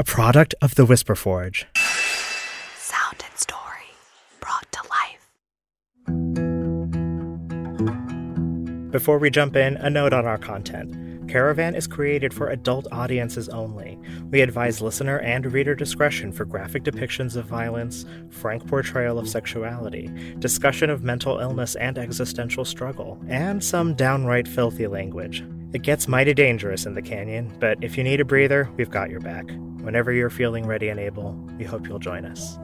A product of the Whisperforge. Sound and story brought to life. Before we jump in, a note on our content. Caravan is created for adult audiences only. We advise listener and reader discretion for graphic depictions of violence, frank portrayal of sexuality, discussion of mental illness and existential struggle, and some downright filthy language. It gets mighty dangerous in the canyon, but if you need a breather, we've got your back. Whenever you're feeling ready and able, we hope you'll join us.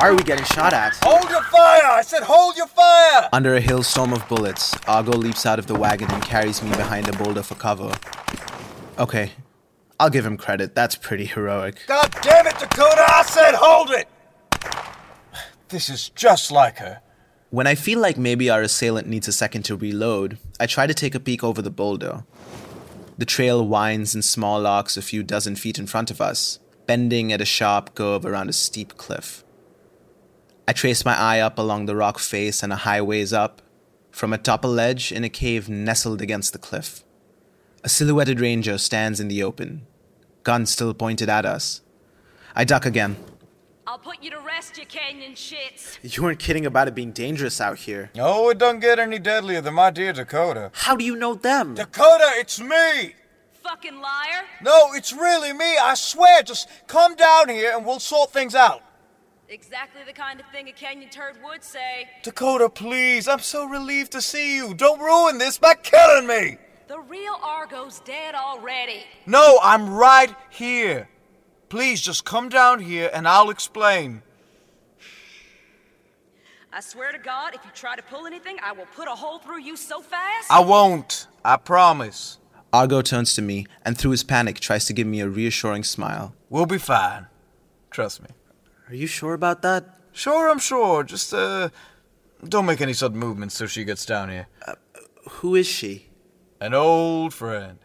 Why are we getting shot at? Hold your fire! I said hold your fire! Under a hailstorm of bullets, Argeaux leaps out of the wagon and carries me behind a boulder for cover. Okay, I'll give him credit. That's pretty heroic. God damn it, Dakota! I said hold it! This is just like her. When I feel like maybe our assailant needs a second to reload, I try to take a peek over the boulder. The trail winds in small arcs a few dozen feet in front of us, bending at a sharp curve around a steep cliff. I trace my eye up along the rock face and a high ways up, from atop a ledge in a cave nestled against the cliff. A silhouetted ranger stands in the open, gun still pointed at us. I duck again. I'll put you to rest, you canyon shits. You weren't kidding about it being dangerous out here. Oh, it don't get any deadlier than my dear Dakota. How do you know them? Dakota, it's me! Fucking liar. No, it's really me, I swear. Just come down here and we'll sort things out. Exactly the kind of thing a canyon turd would say. Dakota, please, I'm so relieved to see you. Don't ruin this by killing me! The real Argaux's dead already. No, I'm right here. Please, just come down here and I'll explain. I swear to God, if you try to pull anything, I will put a hole through you so fast. I won't. I promise. Argeaux turns to me and through his panic tries to give me a reassuring smile. We'll be fine. Trust me. Are you sure about that? Sure, I'm sure. Just, don't make any sudden movements till she gets down here. Who is she? An old friend.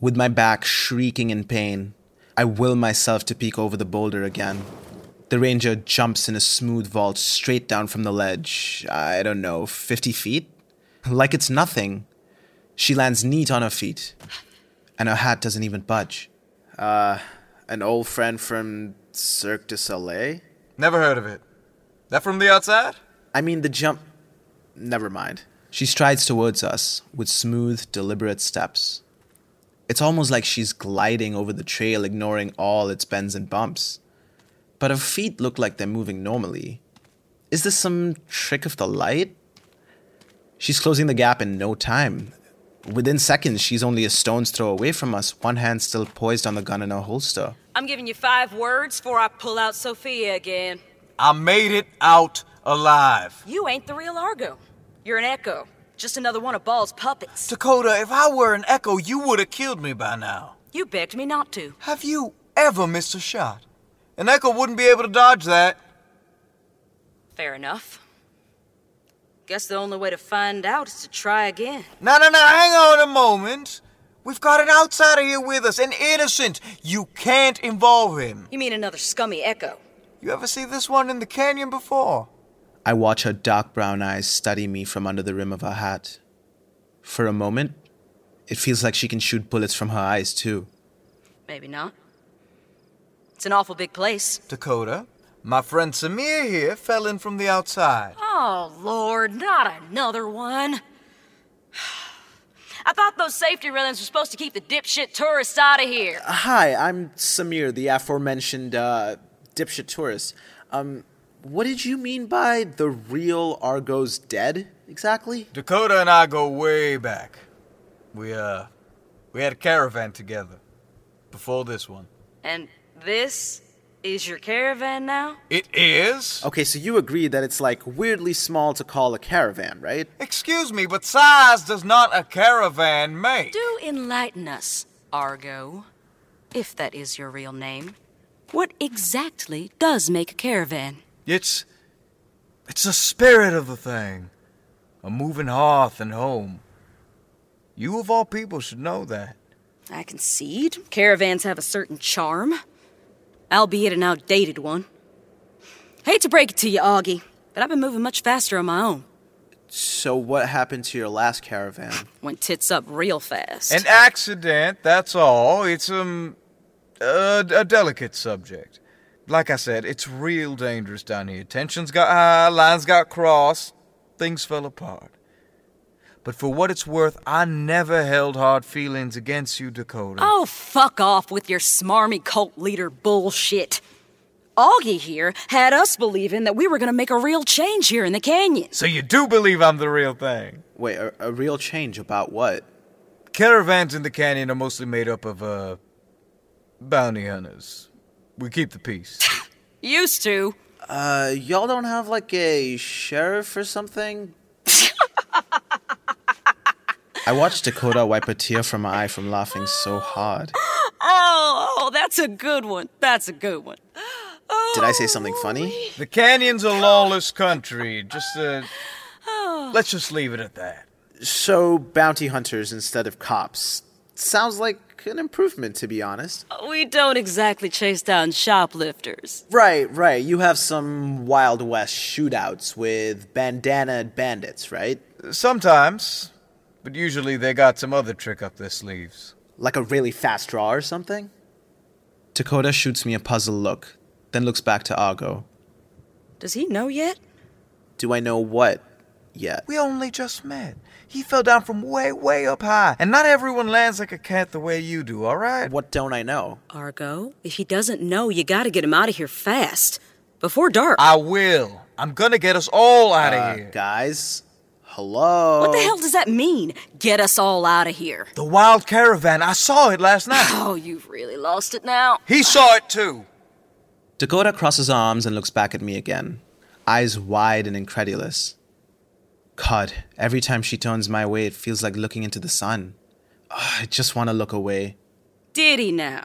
With my back shrieking in pain, I will myself to peek over the boulder again. The ranger jumps in a smooth vault straight down from the ledge. I don't know, 50 feet? Like it's nothing. She lands neat on her feet. And her hat doesn't even budge. An old friend from Cirque du Soleil? Never heard of it. That from the outside? I mean the jump... Never mind. She strides towards us with smooth, deliberate steps. It's almost like she's gliding over the trail, ignoring all its bends and bumps. But her feet look like they're moving normally. Is this some trick of the light? She's closing the gap in no time. Within seconds, she's only a stone's throw away from us, one hand still poised on the gun in her holster. I'm giving you 5 words before I pull out Sophia again. I made it out alive. You ain't the real Argeaux. You're an echo. Just another one of Ball's puppets. Dakota, if I were an echo, you would have killed me by now. You begged me not to. Have you ever missed a shot? An echo wouldn't be able to dodge that. Fair enough. Guess the only way to find out is to try again. No, hang on a moment. We've got an outsider here with us, an innocent. You can't involve him. You mean another scummy echo? You ever see this one in the canyon before? I watch her dark brown eyes study me from under the rim of her hat. for a moment, it feels like she can shoot bullets from her eyes, too. Maybe not. It's an awful big place. Dakota, my friend Samir here fell in from the outside. Oh, Lord, not another one. I thought those safety railings were supposed to keep the dipshit tourists out of here. Hi, I'm Samir, the aforementioned dipshit tourist. What did you mean by the real Argeaux's dead, exactly? Dakota and I go way back. We had a caravan together. Before this one. And this is your caravan now? It is? Okay, so you agree that it's, like, weirdly small to call a caravan, right? Excuse me, but size does not a caravan make. Do enlighten us, Argeaux, if that is your real name. What exactly does make a caravan? It's the spirit of the thing. A moving hearth and home. You of all people should know that. I concede. Caravans have a certain charm. Albeit an outdated one. Hate to break it to you, Augie, but I've been moving much faster on my own. So what happened to your last caravan? Went tits up real fast. An accident, that's all. It's a delicate subject. Like I said, it's real dangerous down here. Tensions got high, lines got crossed, things fell apart. But for what it's worth, I never held hard feelings against you, Dakota. Oh, fuck off with your smarmy cult leader bullshit. Augie here had us believing that we were going to make a real change here in the canyon. So you do believe I'm the real thing? Wait, a real change about what? Caravans in the canyon are mostly made up of, bounty hunters. We keep the peace. Used to. Y'all don't have, like, a sheriff or something? I watched Dakota wipe a tear from her eye from laughing so hard. Oh, that's a good one. That's a good one. Oh, did I say something funny? The canyon's a lawless country. Let's just leave it at that. So, bounty hunters instead of cops. Sounds like an improvement, to be honest. We don't exactly chase down shoplifters. Right. You have some Wild West shootouts with bandanaed bandits, right? Sometimes, but usually they got some other trick up their sleeves. Like a really fast draw or something? Dakota shoots me a puzzled look, then looks back to Argeaux. Does he know yet? Do I know what? Yet. We only just met. He fell down from way, way up high. And not everyone lands like a cat the way you do, all right? What don't I know? Argeaux, if he doesn't know, you gotta get him out of here fast. Before dark. I will. I'm gonna get us all out of here. Guys, hello? What the hell does that mean? Get us all out of here. The wild caravan. I saw it last night. Oh, you've really lost it now. He saw it too. Dakota crosses arms and looks back at me again. Eyes wide and incredulous. God, every time she turns my way, it feels like looking into the sun. Oh, I just want to look away. Did he now?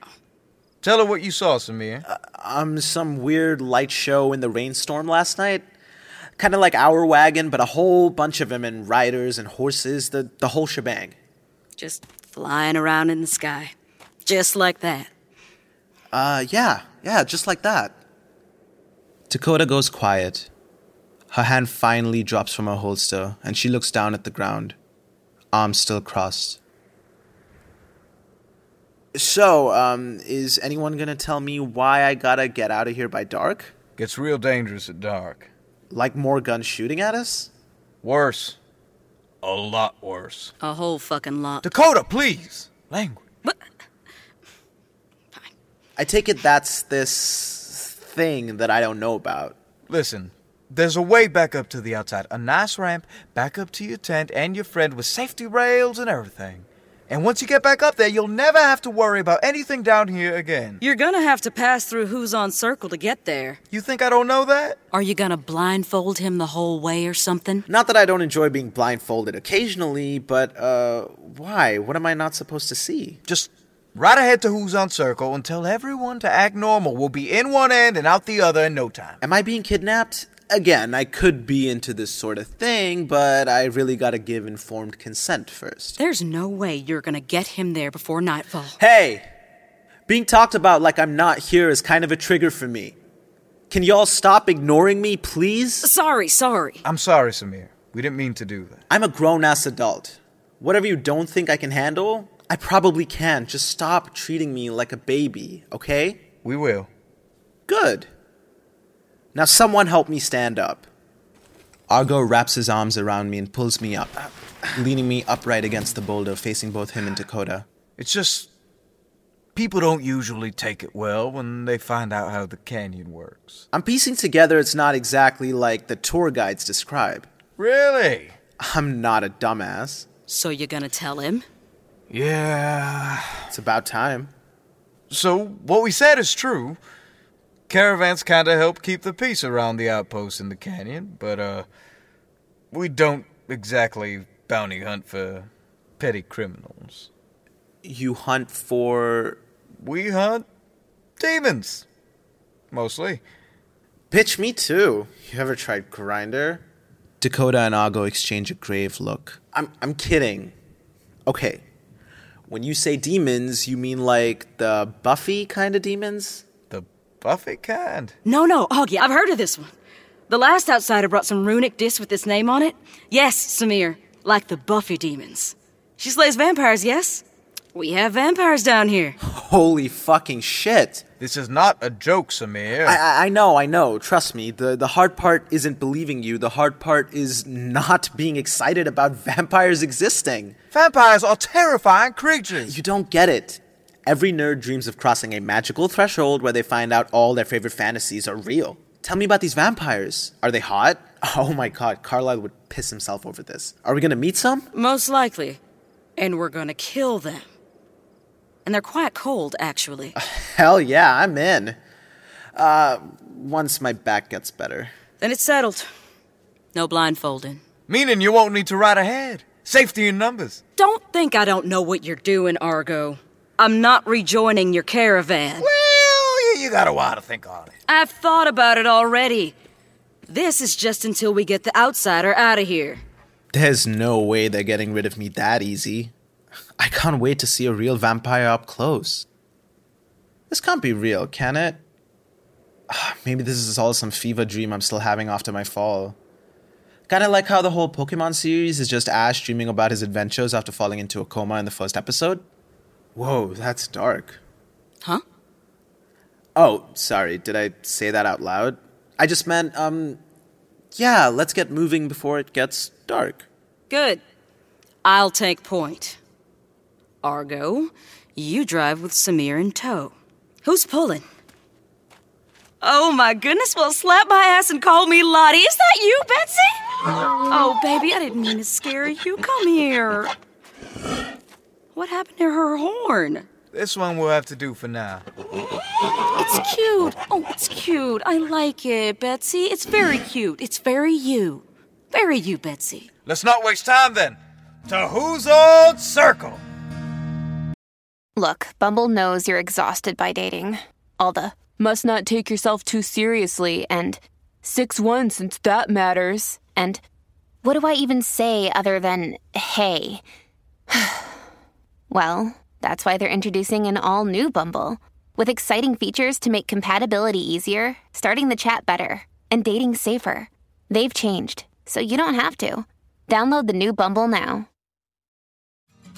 Tell her what you saw, Samir. Some weird light show in the rainstorm last night. Kind of like Our Wagon, but a whole bunch of them and riders and horses, the whole shebang. Just flying around in the sky. Just like that. Yeah, just like that. Dakota goes quiet. Her hand finally drops from her holster, and she looks down at the ground, arms still crossed. So, is anyone gonna tell me why I gotta get out of here by dark? Gets real dangerous at dark. Like more guns shooting at us? Worse. A lot worse. A whole fucking lot. Dakota, please! Language. What? Fine. I take it that's this thing that I don't know about. Listen. There's a way back up to the outside. A nice ramp, back up to your tent and your friend with safety rails and everything. And once you get back up there, you'll never have to worry about anything down here again. You're gonna have to pass through Who's on Circle to get there. You think I don't know that? Are you gonna blindfold him the whole way or something? Not that I don't enjoy being blindfolded occasionally, but, why? What am I not supposed to see? Just right ahead to Who's on Circle and tell everyone to act normal. We'll be in one end and out the other in no time. Am I being kidnapped? Again, I could be into this sort of thing, but I really gotta give informed consent first. There's no way you're gonna get him there before nightfall. Hey! Being talked about like I'm not here is kind of a trigger for me. Can y'all stop ignoring me, please? Sorry. I'm sorry, Samir. We didn't mean to do that. I'm a grown-ass adult. whatever you don't think I can handle, I probably can. Just stop treating me like a baby, okay? We will. Good. Now someone help me stand up. Argeaux wraps his arms around me and pulls me up, leaning me upright against the boulder, facing both him and Dakota. It's just, people don't usually take it well when they find out how the canyon works. I'm piecing together it's not exactly like the tour guides describe. Really? I'm not a dumbass. So you're gonna tell him? Yeah. It's about time. So, what we said is true. Caravans kinda help keep the peace around the outposts in the canyon, but, we don't exactly bounty hunt for petty criminals. You hunt for... We hunt demons. Mostly. Bitch, me too. You ever tried Grindr? Dakota and Argeaux exchange a grave look. I'm kidding. Okay. When you say demons, you mean like the Buffy kind of demons? The Buffy kind? No, Augie, I've heard of this one. The last outsider brought some runic disc with this name on it. Yes, Samir, like the Buffy demons. She slays vampires, yes? We have vampires down here. Holy fucking shit. This is not a joke, Samir. I know. Trust me. The hard part isn't believing you. The hard part is not being excited about vampires existing. Vampires are terrifying creatures. You don't get it. Every nerd dreams of crossing a magical threshold where they find out all their favorite fantasies are real. Tell me about these vampires. Are they hot? Oh my god, Carlyle would piss himself over this. Are we gonna meet some? Most likely. And we're gonna kill them. And they're quite cold, actually. Hell yeah, I'm in. Once my back gets better. Then it's settled. No blindfolding. Meaning you won't need to ride ahead. Safety in numbers. Don't think I don't know what you're doing, Argeaux. I'm not rejoining your caravan. Well, you got a while to think on it. I've thought about it already. This is just until we get the outsider out of here. There's no way they're getting rid of me that easy. I can't wait to see a real vampire up close. This can't be real, can it? Maybe this is all some fever dream I'm still having after my fall. Kinda like how the whole Pokemon series is just Ash dreaming about his adventures after falling into a coma in the first episode. Whoa, that's dark. Huh? Oh, sorry, did I say that out loud? I just meant, yeah, let's get moving before it gets dark. Good. I'll take point. Argeaux, you drive with Samir in tow. Who's pulling? Oh, my goodness. Well, slap my ass and call me Lottie. Is that you, Betsy? Oh, baby, I didn't mean to scare you. Come here. What happened to her horn? This one we'll have to do for now. It's cute. Oh, it's cute. I like it, Betsy. It's very cute. It's very you. Very you, Betsy. Let's not waste time, then. To Who's Old Circle? Look, Bumble knows you're exhausted by dating. All the, must not take yourself too seriously, and 6'1" since that matters, and what do I even say other than, hey? Well, that's why they're introducing an all-new Bumble, with exciting features to make compatibility easier, starting the chat better, and dating safer. They've changed, so you don't have to. Download the new Bumble now.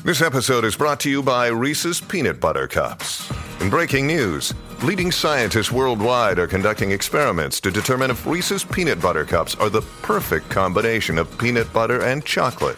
This episode is brought to you by Reese's Peanut Butter Cups. In breaking news, leading scientists worldwide are conducting experiments to determine if Reese's Peanut Butter Cups are the perfect combination of peanut butter and chocolate.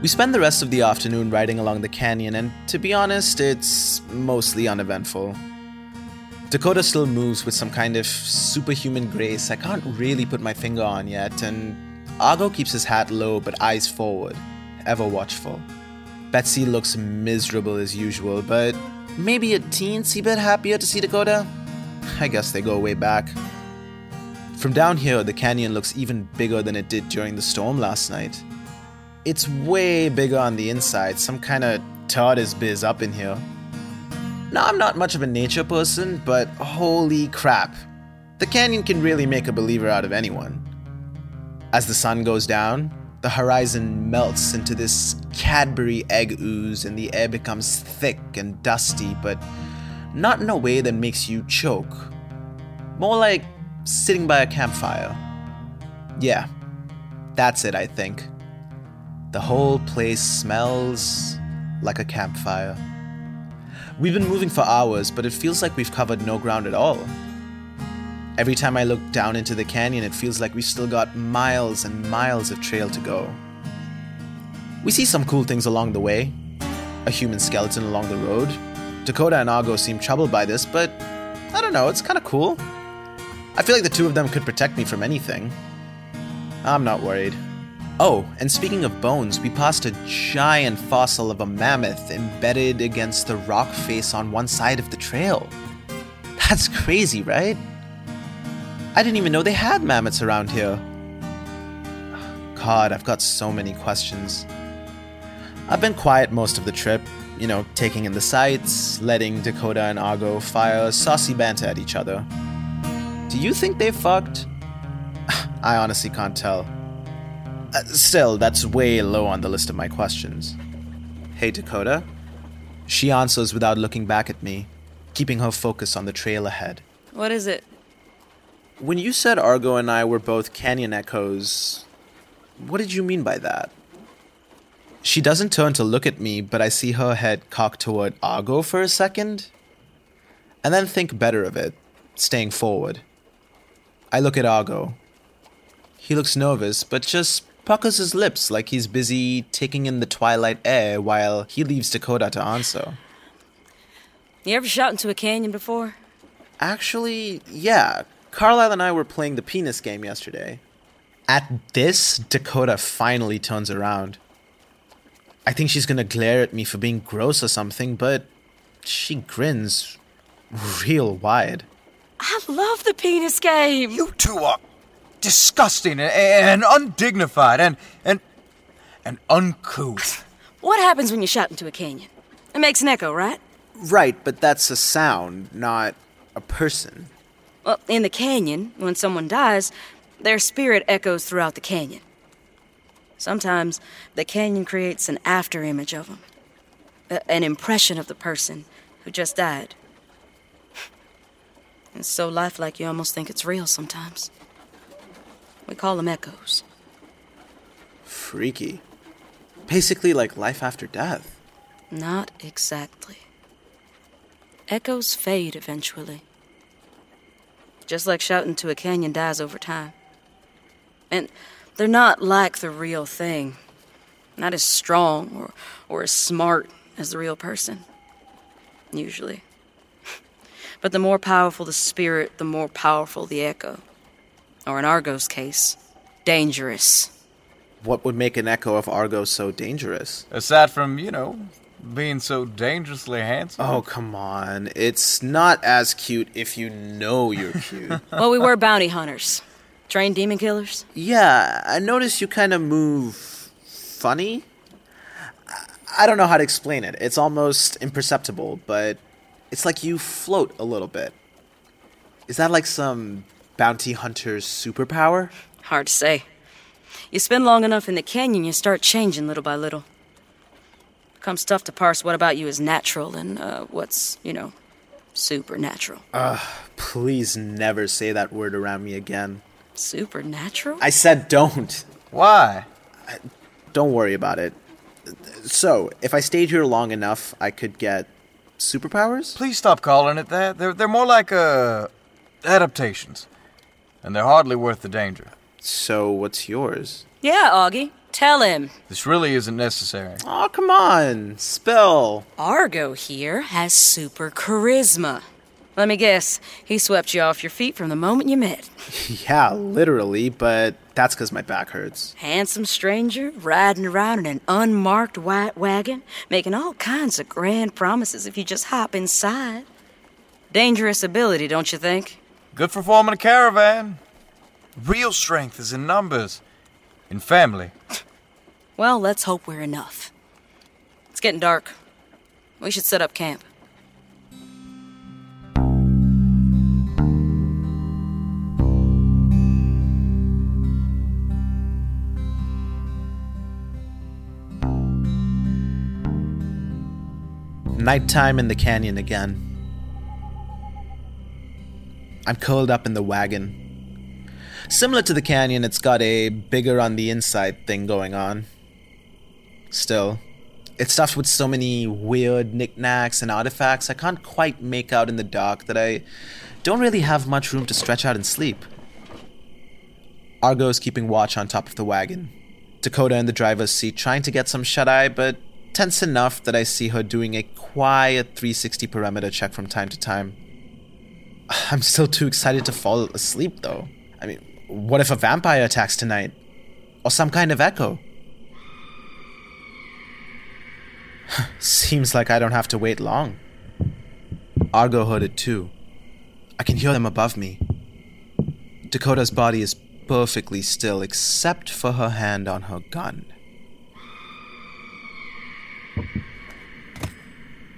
We spend the rest of the afternoon riding along the canyon, and to be honest, it's mostly uneventful. Dakota still moves with some kind of superhuman grace I can't really put my finger on yet, and Argeaux keeps his hat low but eyes forward, ever watchful. Betsy looks miserable as usual, but maybe a teensy bit happier to see Dakota? I guess they go way back. From down here, the canyon looks even bigger than it did during the storm last night. It's way bigger on the inside, some kind of TARDIS biz up in here. Now, I'm not much of a nature person, but holy crap. The canyon can really make a believer out of anyone. As the sun goes down, the horizon melts into this Cadbury egg ooze and the air becomes thick and dusty, but not in a way that makes you choke. More like sitting by a campfire. Yeah, that's it, I think. The whole place smells like a campfire. We've been moving for hours, but it feels like we've covered no ground at all. Every time I look down into the canyon, it feels like we've still got miles and miles of trail to go. We see some cool things along the way. A human skeleton along the road. Dakota and Argeaux seem troubled by this, but I don't know, it's kind of cool. I feel like the two of them could protect me from anything. I'm not worried. Oh, and speaking of bones, we passed a giant fossil of a mammoth embedded against the rock face on one side of the trail. That's crazy, right? I didn't even know they had mammoths around here. God, I've got so many questions. I've been quiet most of the trip, you know, taking in the sights, letting Dakota and Argeaux fire saucy banter at each other. Do you think they fucked? I honestly can't tell. Still, that's way low on the list of my questions. Hey, Dakota? She answers without looking back at me, keeping her focus on the trail ahead. What is it? When you said Argeaux and I were both canyon echoes, what did you mean by that? She doesn't turn to look at me, but I see her head cocked toward Argeaux for a second, and then think better of it, staying forward. I look at Argeaux. He looks nervous, but just puckers his lips like he's busy taking in the twilight air while he leaves Dakota to answer. You ever shot into a canyon before? Actually, yeah. Carlisle and I were playing the penis game yesterday. At this, Dakota finally turns around. I think she's gonna glare at me for being gross or something, but she grins real wide. I love the penis game! You two are disgusting and undignified and uncouth. What happens when you shout into a canyon? It makes an echo, right? Right, but that's a sound, not a person. Well, in the canyon, when someone dies, their spirit echoes throughout the canyon. Sometimes the canyon creates an after-image of them, an impression of the person who just died. It's so lifelike you almost think it's real sometimes. We call them echoes. Freaky. Basically like life after death. Not exactly. Echoes fade eventually. Just like shouting to a canyon dies over time. And they're not like the real thing. Not as strong or as smart as the real person. Usually. But the more powerful the spirit, the more powerful the echo. Or in Argeaux's case, dangerous. What would make an echo of Argeaux so dangerous? Aside from, you know, being so dangerously handsome. Oh, come on. It's not as cute if you know you're cute. Well, we were bounty hunters. Trained demon killers. Yeah, I noticed you kind of move funny. I don't know how to explain it. It's almost imperceptible, but it's like you float a little bit. Is that like some bounty hunter's superpower? Hard to say. You spend long enough in the canyon, you start changing little by little. It becomes tough to parse what about you is natural and what's, you know, supernatural. Please never say that word around me again. Supernatural? I said don't. Why? Don't worry about it. So, if I stayed here long enough, I could get superpowers? Please stop calling it that. They're more like adaptations. And they're hardly worth the danger. So what's yours? Yeah, Augie. Tell him. This really isn't necessary. Oh, come on. Spell. Argeaux here has super charisma. Let me guess. He swept you off your feet from the moment you met. Yeah, literally, but that's because my back hurts. Handsome stranger riding around in an unmarked white wagon, making all kinds of grand promises if you just hop inside. Dangerous ability, don't you think? Good for forming a caravan. Real strength is in numbers. In family. Well, let's hope we're enough. It's getting dark. We should set up camp. Nighttime in the canyon again. I'm curled up in the wagon. Similar to the canyon, it's got a bigger on the inside thing going on. Still, it's stuffed with so many weird knickknacks and artifacts I can't quite make out in the dark that I don't really have much room to stretch out and sleep. Argeaux is keeping watch on top of the wagon. Dakota in the driver's seat trying to get some shut-eye, but tense enough that I see her doing a quiet 360 perimeter check from time to time. I'm still too excited to fall asleep, though. I mean, what if a vampire attacks tonight? Or some kind of echo? Seems like I don't have to wait long. Argeaux heard it, too. I can hear them above me. Dakota's body is perfectly still, except for her hand on her gun.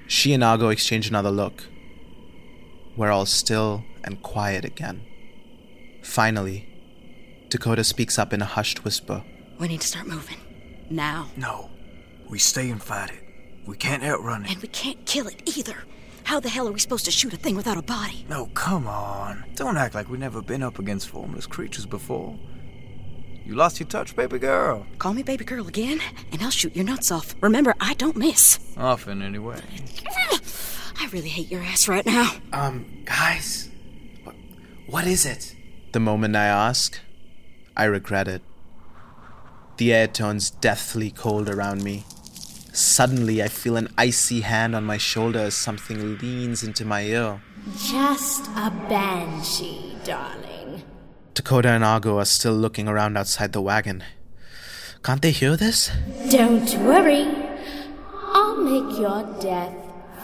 She and Argeaux exchange another look. We're all still and quiet again. Finally, Dakota speaks up in a hushed whisper. We need to start moving. Now. No. We stay and fight it. We can't outrun it. And we can't kill it either. How the hell are we supposed to shoot a thing without a body? No, come on. Don't act like we've never been up against formless creatures before. You lost your touch, baby girl. Call me baby girl again, and I'll shoot your nuts off. Remember, I don't miss. Often, anyway. I really hate your ass right now. Guys, what is it? The moment I ask, I regret it. The air turns deathly cold around me. Suddenly, I feel an icy hand on my shoulder as something leans into my ear. Just a banshee, darling. Dakota and Argeaux are still looking around outside the wagon. Can't they hear this? Don't worry. I'll make your death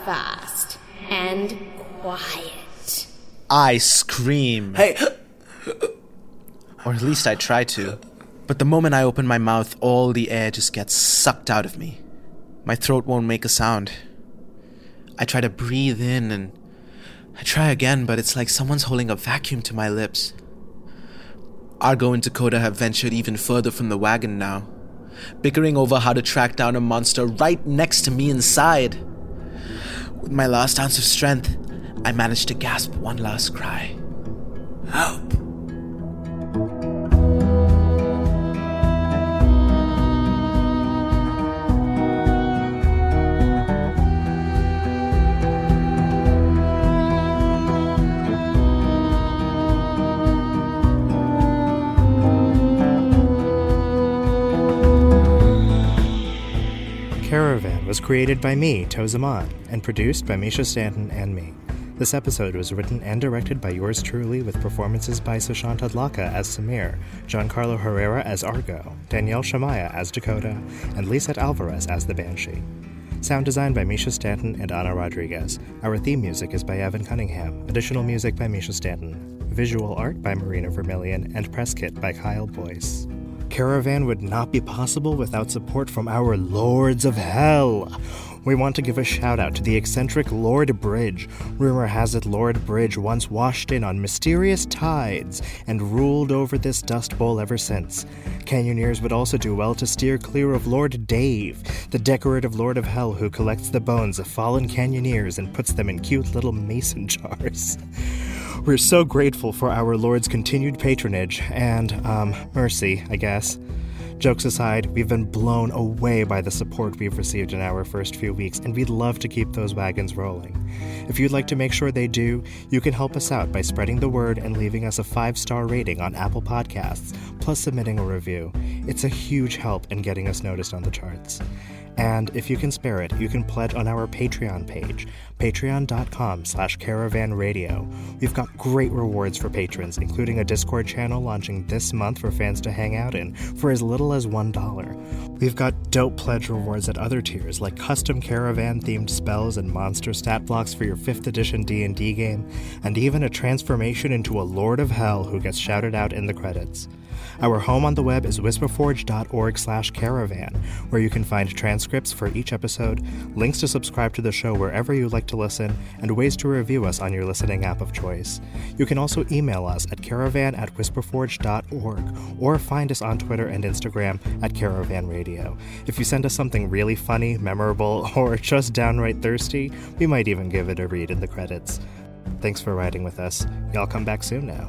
fast and quiet. I scream. Hey! Or at least I try to. But the moment I open my mouth, all the air just gets sucked out of me. My throat won't make a sound. I try to breathe in and I try again, but it's like someone's holding a vacuum to my lips. Argeaux and Dakota have ventured even further from the wagon now, bickering over how to track down a monster right next to me inside. With my last ounce of strength, I managed to gasp one last cry. Help! CARAVAN was created by me, Tau Zaman, and produced by Mischa Stanton and me. This episode was written and directed by yours truly, with performances by Sushant Adlakha as Samir, Giancarlo Herrera as Argeaux, Danielle Shemaiah as Dakota, and Lisette Alvarez as the Banshee. Sound design by Mischa Stanton and Anna Rodriguez. Our theme music is by Evan Cunningham, additional music by Mischa Stanton, visual art by Marina Vermillion, and press kit by Kyle Boyce. CARAVAN would not be possible without support from our Lords of Hell. We want to give a shout-out to the eccentric Lord Bridge. Rumor has it Lord Bridge once washed in on mysterious tides and ruled over this dust bowl ever since. Canyoneers would also do well to steer clear of Lord Dave, the decorative Lord of Hell who collects the bones of fallen canyoneers and puts them in cute little mason jars. We're so grateful for our Lord's continued patronage and, mercy, I guess. Jokes aside, we've been blown away by the support we've received in our first few weeks, and we'd love to keep those wagons rolling. If you'd like to make sure they do, you can help us out by spreading the word and leaving us a 5-star rating on Apple Podcasts, plus submitting a review. It's a huge help in getting us noticed on the charts. And if you can spare it, you can pledge on our Patreon page, patreon.com/caravanradio. We've got great rewards for patrons, including a Discord channel launching this month for fans to hang out in for as little as $1. We've got dope pledge rewards at other tiers, like custom caravan-themed spells and monster stat blocks for your 5th edition D&D game, and even a transformation into a Lord of Hell who gets shouted out in the credits. Our home on the web is whisperforge.org/caravan, where you can find transcripts for each episode, links to subscribe to the show wherever you like to listen, and ways to review us on your listening app of choice. You can also email us at caravan@whisperforge.org, or find us on Twitter and Instagram at Caravan Radio. If you send us something really funny, memorable, or just downright thirsty, we might even give it a read in the credits. Thanks for riding with us. Y'all come back soon now.